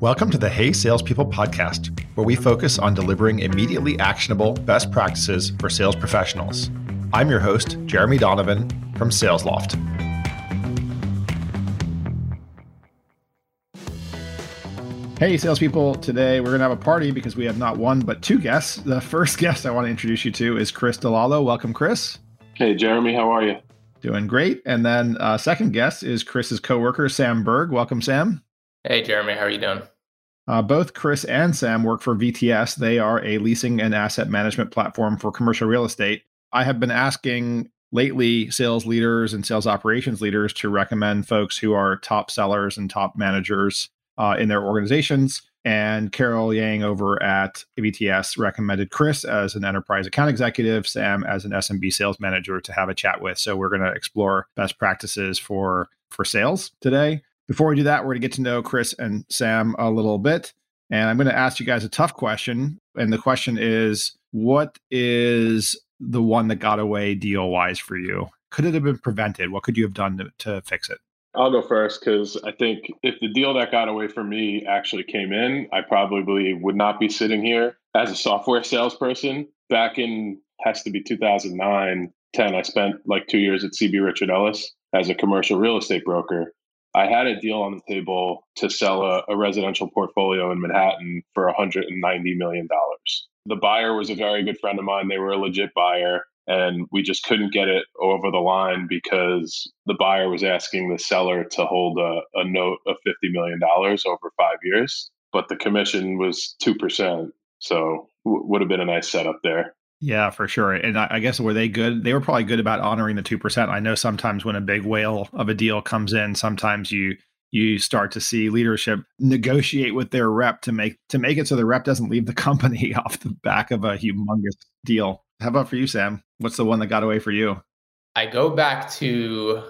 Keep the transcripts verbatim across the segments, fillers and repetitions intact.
Welcome to the Hey Salespeople podcast, where we focus on delivering immediately actionable best practices for sales professionals. I'm your host, Jeremy Donovan from SalesLoft. Hey salespeople, today we're going to have a party because we have not one, but two guests. The first guest I want to introduce you to is Chris Delalo. Welcome, Chris. Hey, Jeremy. How are you? Doing great. And then uh, second guest is Chris's coworker, Sam Berg. Welcome, Sam. Hey, Jeremy. How are you doing? Uh, both Chris and Sam work for V T S. They are a leasing and asset management platform for commercial real estate. I have been asking lately sales leaders and sales operations leaders to recommend folks who are top sellers and top managers Uh, in their organizations. And Carol Yang over at V T S recommended Chris as an enterprise account executive, Sam as an S M B sales manager to have a chat with. So we're going to explore best practices for, for sales today. Before we do that, we're going to get to know Chris and Sam a little bit. And I'm going to ask you guys a tough question. And the question is, what is the one that got away deal-wise for you? Could it have been prevented? What could you have done to, to fix it? I'll go first because I think if the deal that got away from me actually came in, I probably would not be sitting here as a software salesperson. Back in, has to be two thousand nine, ten, I spent like two years at C B Richard Ellis as a commercial real estate broker. I had a deal on the table to sell a, a residential portfolio in Manhattan for one hundred ninety million dollars. The buyer was a very good friend of mine. They were a legit buyer. And we just couldn't get it over the line because the buyer was asking the seller to hold a, a note of fifty million dollars over five years, but the commission was two percent. So w- would have been a nice setup there. Yeah, for sure. And I, I guess were they good? They were probably good about honoring the two percent. I know sometimes when a big whale of a deal comes in, sometimes you you start to see leadership negotiate with their rep to make to make it so the rep doesn't leave the company off the back of a humongous deal. How about for you, Sam? What's the one that got away for you? I go back to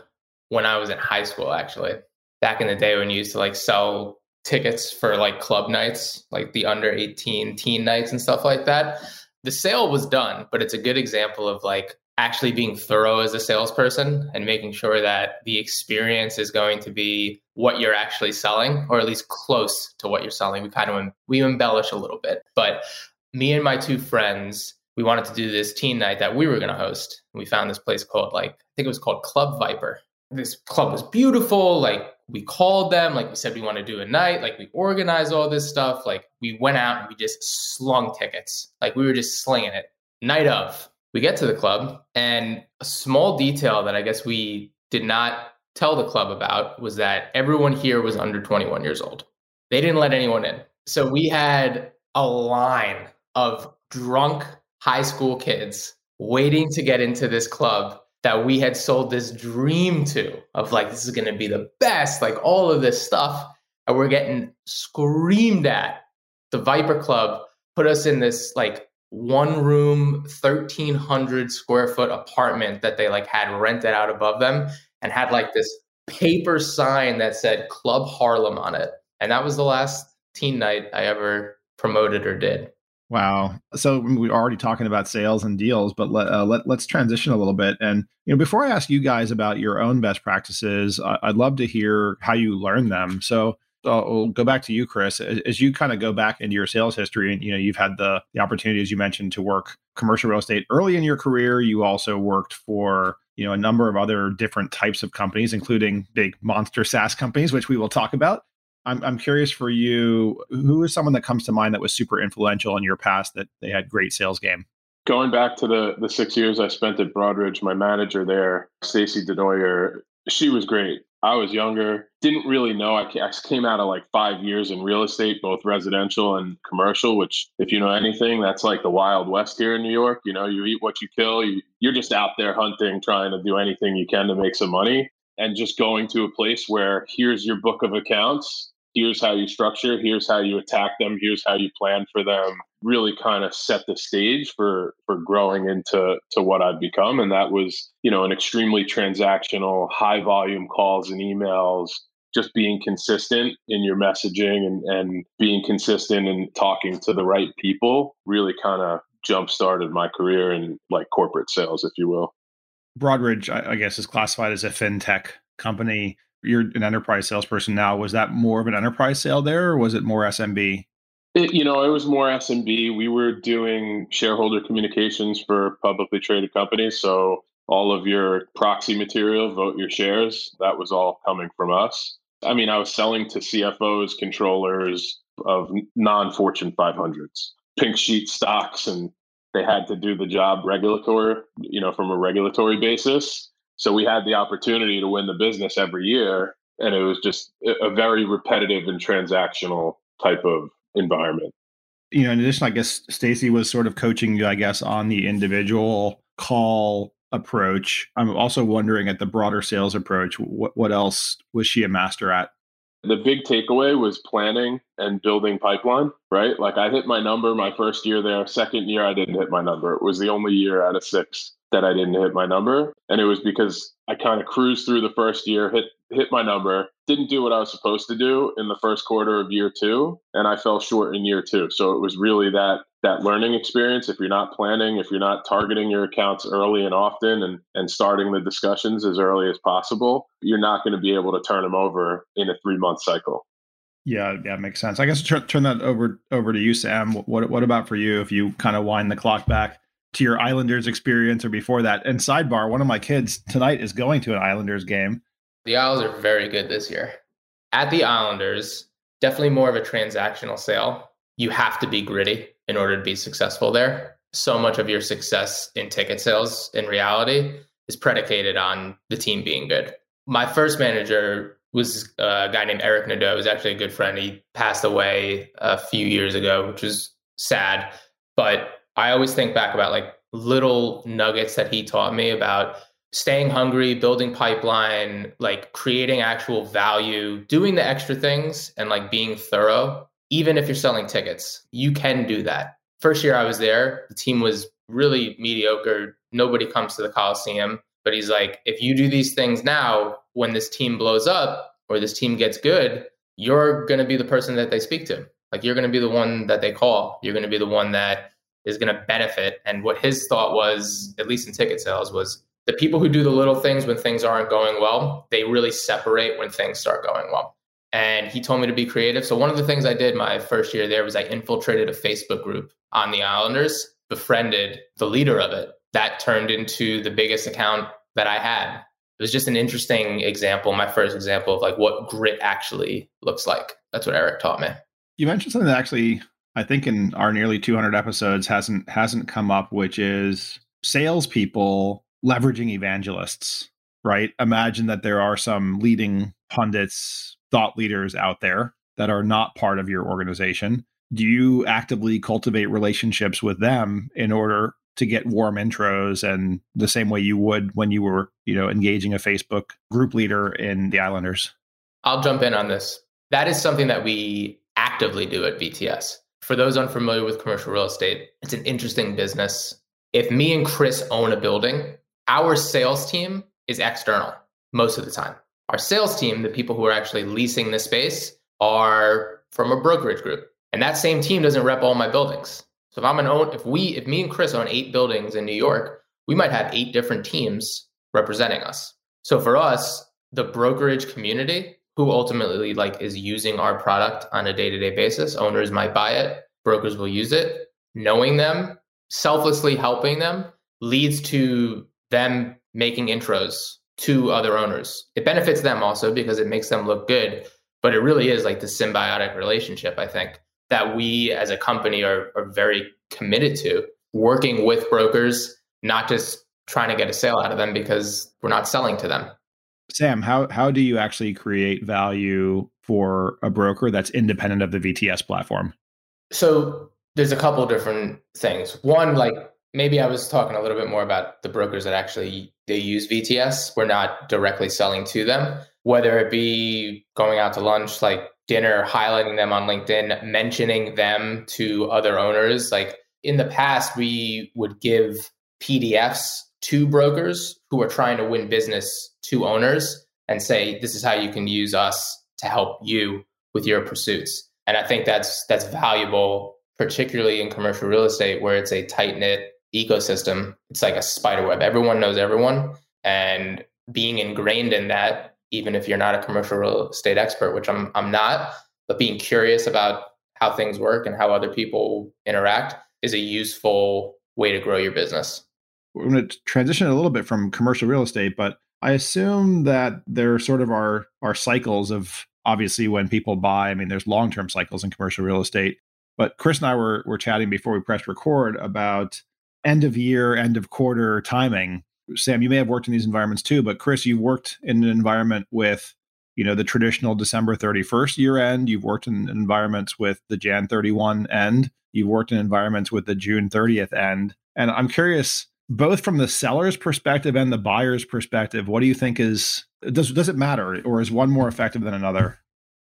when I was in high school, actually. Back in the day when you used to like sell tickets for like club nights, like the under eighteen teen nights and stuff like that. The sale was done, but it's a good example of like actually being thorough as a salesperson and making sure that the experience is going to be what you're actually selling, or at least close to what you're selling. We kind of, we embellish a little bit, but me and my two friends, we wanted to do this teen night that we were going to host. We found this place called like, I think it was called Club Viper. This club was beautiful. Like we called them, like we said, we want to do a night. Like we organized all this stuff. Like we went out and we just slung tickets. Like we were just slinging it. Night of, we get to the club, and a small detail that I guess we did not tell the club about was that everyone here was under twenty-one years old. They didn't let anyone in. So we had a line of drunk high school kids waiting to get into this club that we had sold this dream to of like, this is going to be the best, like all of this stuff. And we're getting screamed at. The Viper Club put us in this like one room, thirteen hundred square foot apartment that they like had rented out above them and had like this paper sign that said Club Harlem on it. And that was the last teen night I ever promoted or did. Wow. So we're already talking about sales and deals, but let, uh, let, let's transition a little bit. And you know, before I ask you guys about your own best practices, I, I'd love to hear how you learn them. So uh, we'll go back to you, Chris. As, as you kind of go back into your sales history, and you know, you've had the, the opportunity, as you mentioned, to work commercial real estate early in your career. You also worked for you know a number of other different types of companies, including big monster SaaS companies, which we will talk about. I'm I'm curious for you, who is someone that comes to mind that was super influential in your past that they had great sales game? Going back to the the six years I spent at Broadridge, my manager there, Stacey Denoyer, she was great. I was younger, didn't really know. I came out of like five years in real estate, both residential and commercial, which if you know anything, that's like the Wild West here in New York. You know, you eat what you kill. You, you're just out there hunting, trying to do anything you can to make some money. And just going to a place where here's your book of accounts. Here's how you structure, here's how you attack them, here's how you plan for them, really kind of set the stage for for growing into to what I've become. And that was, you know, an extremely transactional, high volume calls and emails, just being consistent in your messaging and, and being consistent and talking to the right people really kind of jump-started my career in like corporate sales, if you will. Broadridge, I guess, is classified as a fintech company. you're an enterprise salesperson now. Was that more of an enterprise sale there, or was it more S M B? It, you know, it was more S M B. We were doing shareholder communications for publicly traded companies. So all of your proxy material, vote your shares, that was all coming from us. I mean, I was selling to C F Os, controllers of non-Fortune five hundreds, pink sheet stocks, and they had to do the job regulatory, you know, from a regulatory basis. So we had the opportunity to win the business every year. And it was just a very repetitive and transactional type of environment. You know, in addition, I guess Stacey was sort of coaching you, I guess, on the individual call approach. I'm also wondering at the broader sales approach, what, what else was she a master at? The big takeaway was planning and building pipeline, right? Like I hit my number my first year there. Second year, I didn't hit my number. It was the only year out of six that I didn't hit my number. And it was because I kind of cruised through the first year, hit hit my number, didn't do what I was supposed to do in the first quarter of year two, and I fell short in year two. So it was really that that learning experience. If you're not planning, if you're not targeting your accounts early and often and, and starting the discussions as early as possible, you're not going to be able to turn them over in a three-month cycle. Yeah, that yeah, makes sense. I guess turn, turn that over over to you, Sam. What What about for you if you kind of wind the clock back to your Islanders experience or before that? And sidebar, one of my kids tonight is going to an Islanders game. The Isles are very good this year. At the Islanders, definitely more of a transactional sale. You have to be gritty in order to be successful there. So much of your success in ticket sales in reality is predicated on the team being good. My first manager was a guy named Eric Nadeau. He was actually a good friend. He passed away a few years ago, which was sad. But I always think back about like little nuggets that he taught me about staying hungry, building pipeline, like creating actual value, doing the extra things and like being thorough. Even if you're selling tickets, you can do that. First year I was there, the team was really mediocre. Nobody comes to the Coliseum, but he's like, if you do these things now, when this team blows up or this team gets good, you're going to be the person that they speak to. Like you're going to be the one that they call. You're going to be the one that is going to benefit. And what his thought was, at least in ticket sales, was the people who do the little things when things aren't going well, they really separate when things start going well. And he told me to be creative. So one of the things I did my first year there was I infiltrated a Facebook group on the Islanders, befriended the leader of it. That turned into the biggest account that I had. It was just an interesting example, my first example of like what grit actually looks like. That's what Eric taught me. You mentioned something that actually, I think in our nearly two hundred episodes hasn't hasn't come up, which is salespeople leveraging evangelists, right? Imagine that there are some leading pundits, thought leaders out there that are not part of your organization. Do you actively cultivate relationships with them in order to get warm intros and the same way you would when you were, you know, engaging a Facebook group leader in the Islanders? I'll jump in on this. That is something that we actively do at V T S. For those unfamiliar with commercial real estate, it's an interesting business. If me and Chris own a building, our sales team is external most of the time. Our sales team, the people who are actually leasing the space, are from a brokerage group. And that same team doesn't rep all my buildings. So if I'm an own, if we, if me and Chris own eight buildings in New York, we might have eight different teams representing us. So for us, the brokerage community, who ultimately like is using our product on a day-to-day basis, owners might buy it, brokers will use it, knowing them, selflessly helping them leads to them making intros to other owners. It benefits them also because it makes them look good, but it really is like the symbiotic relationship, I think, that we as a company are, are very committed to working with brokers, not just trying to get a sale out of them because we're not selling to them. Sam, how how do you actually create value for a broker that's independent of the V T S platform? So there's a couple different things. One, like maybe I was talking a little bit more about the brokers that actually they use V T S. We're not directly selling to them, whether it be going out to lunch, like dinner, highlighting them on LinkedIn, mentioning them to other owners. Like in the past, we would give P D Fs to brokers who are trying to win business to owners and say, this is how you can use us to help you with your pursuits. And I think that's that's valuable, particularly in commercial real estate where it's a tight-knit ecosystem. It's like a spider web. Everyone knows everyone. And being ingrained in that even if you're not a commercial real estate expert, which I'm I'm not, but being curious about how things work and how other people interact is a useful way to grow your business. We're going to transition a little bit from commercial real estate, but I assume that there sort of are, are cycles of, obviously, when people buy. I mean, there's long-term cycles in commercial real estate. But Chris and I were were chatting before we pressed record about end of year, end of quarter timing. Sam, you may have worked in these environments too, but Chris, you've worked in an environment with, you know, the traditional December thirty-first year end. You've worked in environments with the January thirty-first end. You've worked in environments with the June thirtieth end. And I'm curious, both from the seller's perspective and the buyer's perspective, what do you think is, does, does it matter, or is one more effective than another?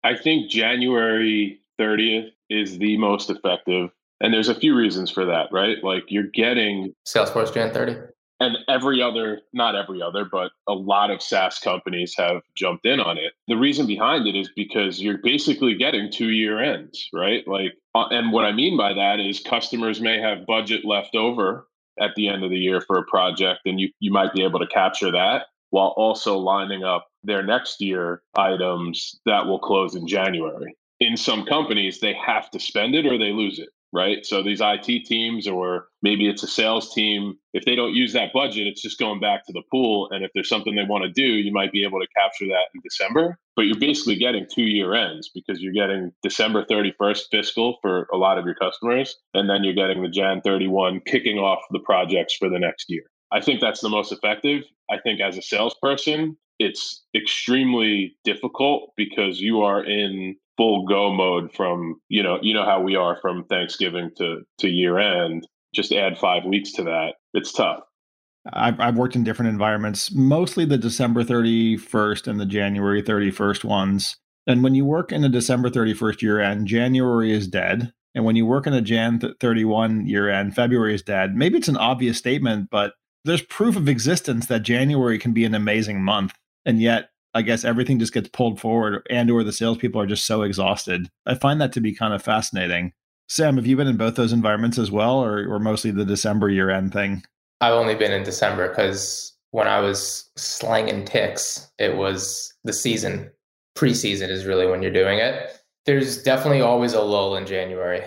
I think January thirtieth is the most effective. And there's a few reasons for that, right? Like you're getting Salesforce January thirtieth. And every other, not every other, but a lot of SaaS companies have jumped in on it. The reason behind it is because you're basically getting two year ends, right? Like, and what I mean by that is customers may have budget left over at the end of the year for a project, and you, you might be able to capture that while also lining up their next year items that will close in January. In some companies, they have to spend it or they lose it. Right. So these I T teams, or maybe it's a sales team, if they don't use that budget, it's just going back to the pool. And if there's something they want to do, you might be able to capture that in December. But you're basically getting two year ends because you're getting December thirty-first fiscal for a lot of your customers. And then you're getting the January thirty-first kicking off the projects for the next year. I think that's the most effective. I think as a salesperson, it's extremely difficult because you are in full go mode from, you know, you know how we are from Thanksgiving to, to year end. Just add five weeks to that. It's tough. I've, I've worked in different environments, mostly the December thirty-first and the January thirty-first ones. And when you work in a December thirty-first year end, January is dead. And when you work in a January thirty-first year end, February is dead. Maybe it's an obvious statement, but there's proof of existence that January can be an amazing month. And yet, I guess everything just gets pulled forward, and or the salespeople are just so exhausted. I find that to be kind of fascinating. Sam, have you been in both those environments as well, or, or mostly the December year-end thing? I've only been in December because when I was slanging ticks, it was the season. Preseason is really when you're doing it. There's definitely always a lull in January.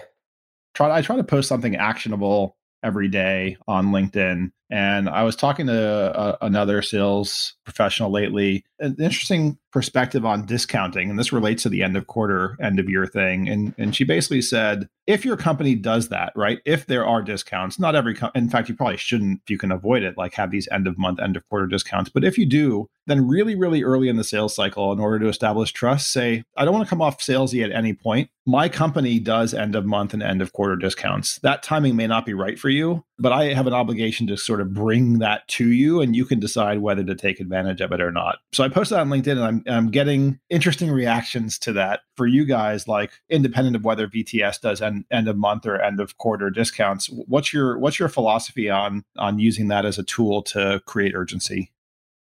Try, I try to post something actionable every day on LinkedIn. And I was talking to a, another sales professional lately, an interesting perspective on discounting. And this relates to the end of quarter, end of year thing. And and she basically said, if your company does that, right, if there are discounts, not every company, in fact, you probably shouldn't, if you can avoid it, like have these end of month, end of quarter discounts. But if you do, then really, really early in the sales cycle, in order to establish trust, say, I don't want to come off salesy at any point. My company does end of month and end of quarter discounts. That timing may not be right for you, but I have an obligation to sort of bring that to you, and you can decide whether to take advantage of it or not. So I posted on LinkedIn, and I'm, I'm getting interesting reactions to that for you guys, like independent of whether V T S does end, end of month or end of quarter discounts. What's your what's your philosophy on on using that as a tool to create urgency?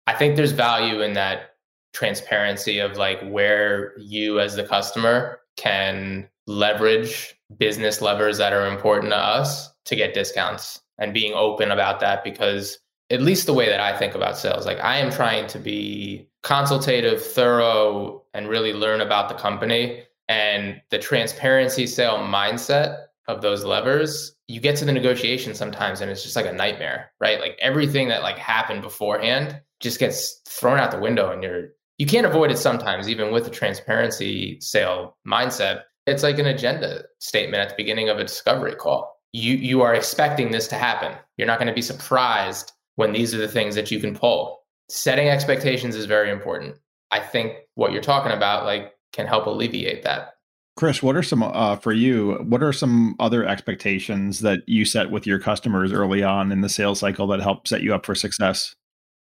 I think there's value in that transparency of like where you as the customer can leverage business levers that are important to us to get discounts, and being open about that, because at least the way that I think about sales, like I am trying to be consultative, thorough, and really learn about the company. And the transparency sale mindset of those levers, you get to the negotiation sometimes and it's just like a nightmare, right? Like everything that like happened beforehand just gets thrown out the window, and you're, you can't avoid it sometimes, even with the transparency sale mindset. It's like an agenda statement at the beginning of a discovery call. You you are expecting this to happen. You're not going to be surprised when these are the things that you can pull. Setting expectations is very important. I think what you're talking about like can help alleviate that. Chris, what are some, uh, for you, what are some other expectations that you set with your customers early on in the sales cycle that help set you up for success?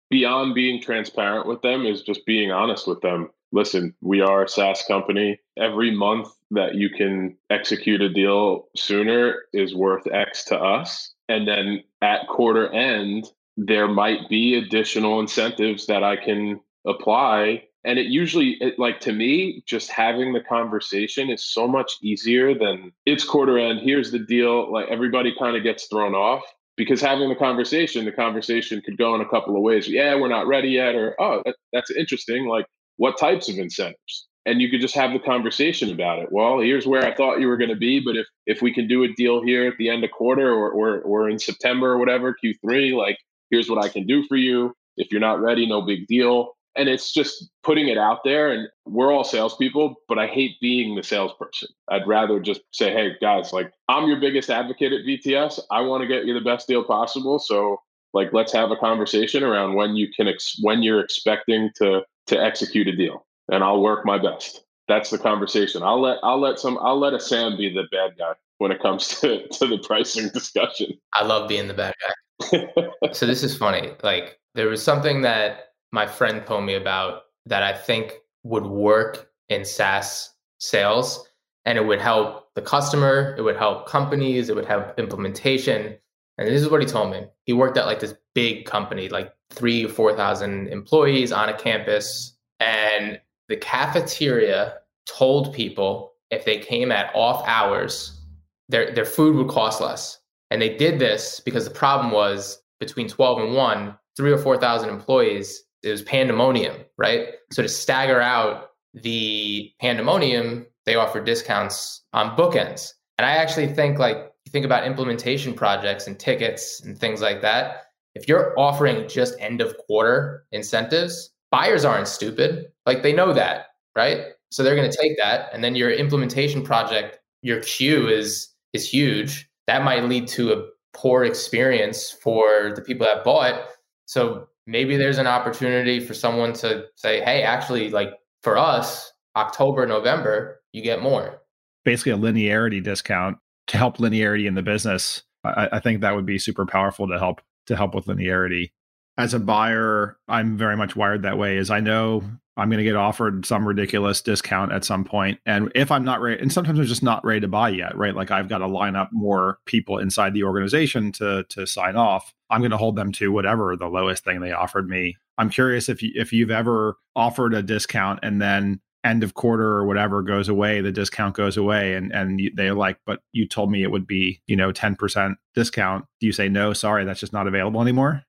Beyond being transparent with them is just being honest with them. Listen, we are a SaaS company. Every month that you can execute a deal sooner is worth X to us. And then at quarter end, there might be additional incentives that I can apply. And it usually, it, like to me, just having the conversation is so much easier than it's quarter end, here's the deal. Like everybody kind of gets thrown off. Because having the conversation, the conversation could go in a couple of ways. Yeah, we're not ready yet, or, oh, that, that's interesting. Like, What types of incentives? And you could just have the conversation about it. Well, here's where I thought you were going to be, but if if we can do a deal here at the end of quarter or, or or in September or whatever, Q three, like, here's what I can do for you. If you're not ready, no big deal. And it's just putting it out there. And we're all salespeople, but I hate being the salesperson. I'd rather just say, hey, guys, like, I'm your biggest advocate at V T S. I want to get you the best deal possible. So, like, let's have a conversation around when you can ex- when you're expecting to to execute a deal. And I'll work my best. That's the conversation. I'll let I'll let some I'll let a Sam be the bad guy when it comes to, to the pricing discussion. I love being the bad guy. So this is funny. Like, there was something that my friend told me about that I think would work in SaaS sales, and it would help the customer, it would help companies, it would help implementation. And this is what he told me. He worked at like this big company, like three or four thousand employees on a campus, and the cafeteria told people if they came at off hours, their their food would cost less. And they did this because the problem was between twelve and one, three or four thousand employees, it was pandemonium, right? So to stagger out the pandemonium, they offered discounts on bookends. And I actually think, like, you think about implementation projects and tickets and things like that. If you're offering just end of quarter incentives, buyers aren't stupid. Like, they know that, right? So they're going to take that. And then your implementation project, your queue is is huge. That might lead to a poor experience for the people that bought. So maybe there's an opportunity for someone to say, hey, actually, like, for us, October, November, you get more. Basically a linearity discount to help linearity in the business. I, I think that would be super powerful to help to help with linearity. As a buyer, I'm very much wired that way, is I know I'm going to get offered some ridiculous discount at some point. And if I'm not ready, and sometimes I'm just not ready to buy yet, right? Like, I've got to line up more people inside the organization to to sign off. I'm going to hold them to whatever the lowest thing they offered me. I'm curious if you, if you've ever offered a discount and then end of quarter or whatever goes away, the discount goes away, and and they're like, but you told me it would be, you know, ten percent discount. Do you say, no, sorry, that's just not available anymore?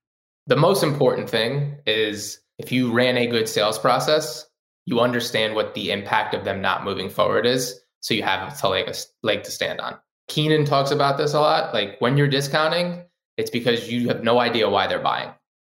The most important thing is if you ran a good sales process, you understand what the impact of them not moving forward is. So you have a leg, a leg to stand on. Keenan talks about this a lot. Like, when you're discounting, it's because you have no idea why they're buying.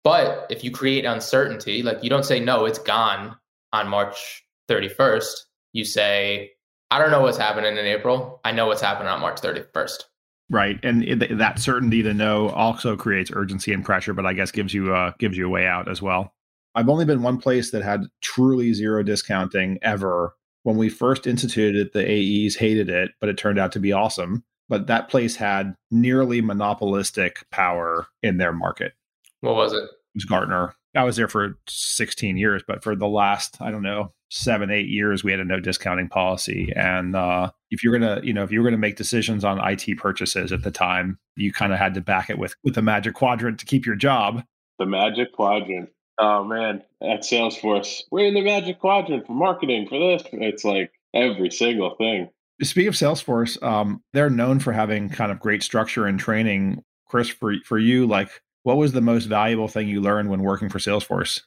But if you create uncertainty, like, you don't say, no, it's gone on March thirty-first. You say, I don't know what's happening in April. I know what's happening on March thirty-first. Right. And it, that certainty to know also creates urgency and pressure, but I guess gives you uh, gives you a way out as well. I've only been one place that had truly zero discounting ever. When we first instituted it, the A Es hated it, but it turned out to be awesome. But that place had nearly monopolistic power in their market. What was it? It was Gartner. I was there for sixteen years, but for the last, I don't know, seven, eight years, we had a no discounting policy. And uh, if you're going to, you know, if you were going to make decisions on I T purchases at the time, you kind of had to back it with, with the magic quadrant to keep your job. The magic quadrant. Oh, man. At Salesforce, we're in the magic quadrant for marketing, for this. It's like every single thing. Speaking of Salesforce, um, they're known for having kind of great structure and training. Chris, for, for you, like, what was the most valuable thing you learned when working for Salesforce?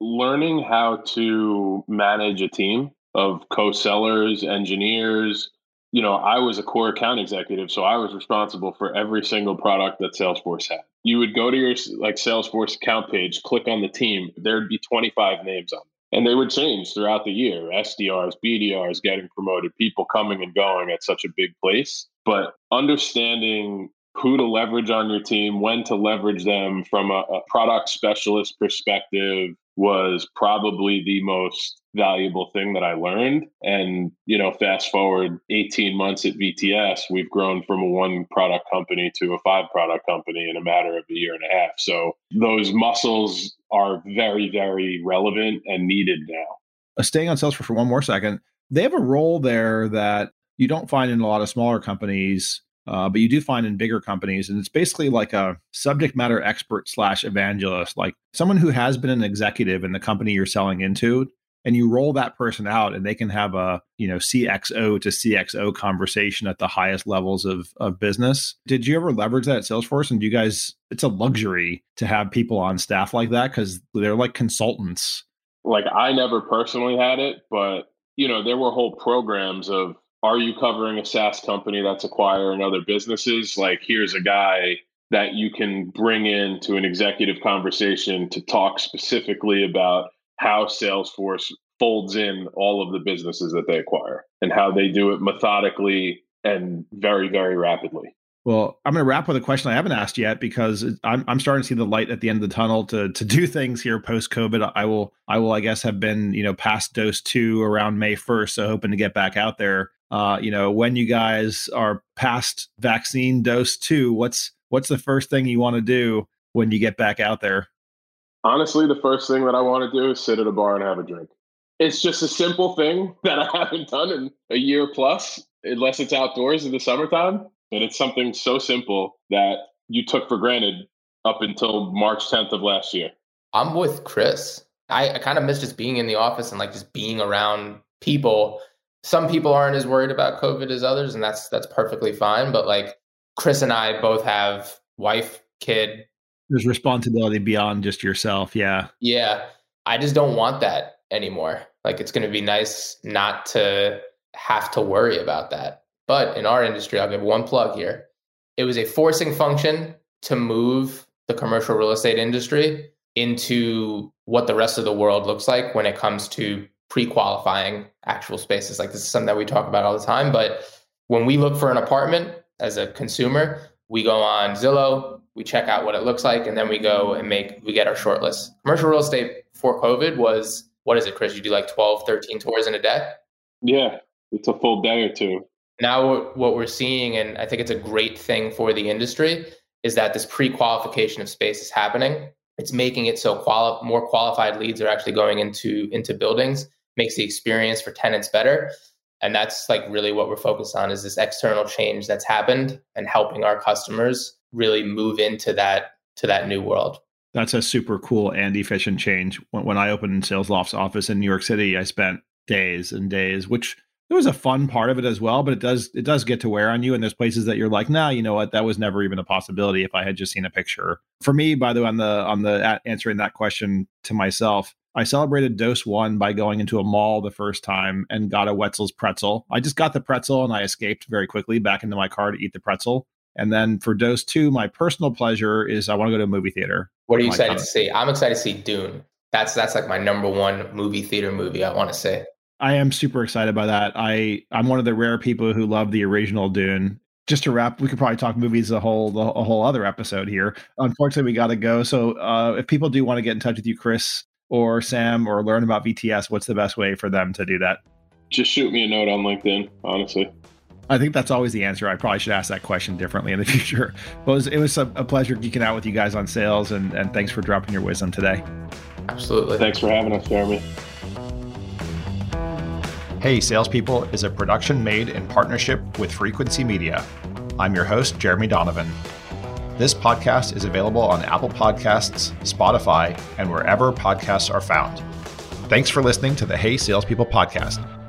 Learning how to manage a team of co-sellers, engineers. You know, I was a core account executive, so I was responsible for every single product that Salesforce had. You would go to your like Salesforce account page, click on the team, there'd be twenty-five names on it. And they would change throughout the year. S D Rs, B D Rs getting promoted, people coming and going at such a big place. But understanding who to leverage on your team, when to leverage them from a, a product specialist perspective was probably the most valuable thing that I learned. And, you know, fast forward eighteen months at V T S, we've grown from a one product company to a five product company in a matter of a year and a half. So those muscles are very, very relevant and needed now. Staying on Salesforce for one more second, they have a role there that you don't find in a lot of smaller companies. Uh, but you do find in bigger companies, and it's basically like a subject matter expert slash evangelist, like someone who has been an executive in the company you're selling into, and you roll that person out and they can have a, you know, C X O to C X O conversation at the highest levels of, of business. Did you ever leverage that at Salesforce? And do you guys, it's a luxury to have people on staff like that because they're like consultants like I never personally had it, but you know, there were whole programs of, are you covering a SaaS company that's acquiring other businesses? Like, here's a guy that you can bring into an executive conversation to talk specifically about how Salesforce folds in all of the businesses that they acquire and how they do it methodically and very, very rapidly. Well, I'm going to wrap with a question I haven't asked yet, because I'm I'm starting to see the light at the end of the tunnel to to do things here post COVID. I will I will I guess have been, you know, past dose two around May first, so hoping to get back out there. Uh, you know, when you guys are past vaccine dose two, what's what's the first thing you want to do when you get back out there? Honestly, the first thing that I want to do is sit at a bar and have a drink. It's just a simple thing that I haven't done in a year plus, unless it's outdoors in the summertime. And it's something so simple that you took for granted up until March tenth of last year. I'm with Chris. I, I kind of miss just being in the office and like just being around people. Some people aren't as worried about COVID as others, and that's that's perfectly fine. But like Chris and I both have wife, kid. There's responsibility beyond just yourself. Yeah. Yeah. I just don't want that anymore. Like, it's going to be nice not to have to worry about that. But in our industry, I'll give one plug here. It was a forcing function to move the commercial real estate industry into what the rest of the world looks like when it comes to pre-qualifying actual spaces. Like, this is something that we talk about all the time. But when we look for an apartment as a consumer, we go on Zillow, we check out what it looks like, and then we go and make, we get our short list. Commercial real estate for COVID was, what is it, Chris? You do like twelve, thirteen tours in a day? Yeah, it's a full day or two. Now what we're seeing, and I think it's a great thing for the industry, is that this pre-qualification of space is happening. It's making it so quali- more qualified leads are actually going into, into buildings, makes the experience for tenants better. And that's like really what we're focused on, is this external change that's happened and helping our customers really move into that, to that new world. That's a super cool and efficient change. When, when I opened SalesLoft's office in New York City, I spent days and days, which... it was a fun part of it as well, but it does it does get to wear on you. And there's places that you're like, nah, you know what? That was never even a possibility if I had just seen a picture. For me, by the way, on the on the answering that question to myself, I celebrated dose one by going into a mall the first time and got a Wetzel's pretzel. I just got the pretzel and I escaped very quickly back into my car to eat the pretzel. And then for dose two, my personal pleasure is I want to go to a movie theater. What are you excited to see? I'm excited to see Dune. That's that's like my number one movie theater movie I want to see. I am super excited by that. I, I'm one of the rare people who love the original Dune. Just to wrap, we could probably talk movies a whole a whole other episode here. Unfortunately, we got to go. So uh, if people do want to get in touch with you, Chris or Sam, or learn about V T S, what's the best way for them to do that? Just shoot me a note on LinkedIn, honestly. I think that's always the answer. I probably should ask that question differently in the future. But it was, it was a, a pleasure geeking out with you guys on sales, and, and thanks for dropping your wisdom today. Absolutely. Thanks for having us, Jeremy. Hey Salespeople is a production made in partnership with Frequency Media. I'm your host, Jeremy Donovan. This podcast is available on Apple Podcasts, Spotify, and wherever podcasts are found. Thanks for listening to the Hey Salespeople podcast.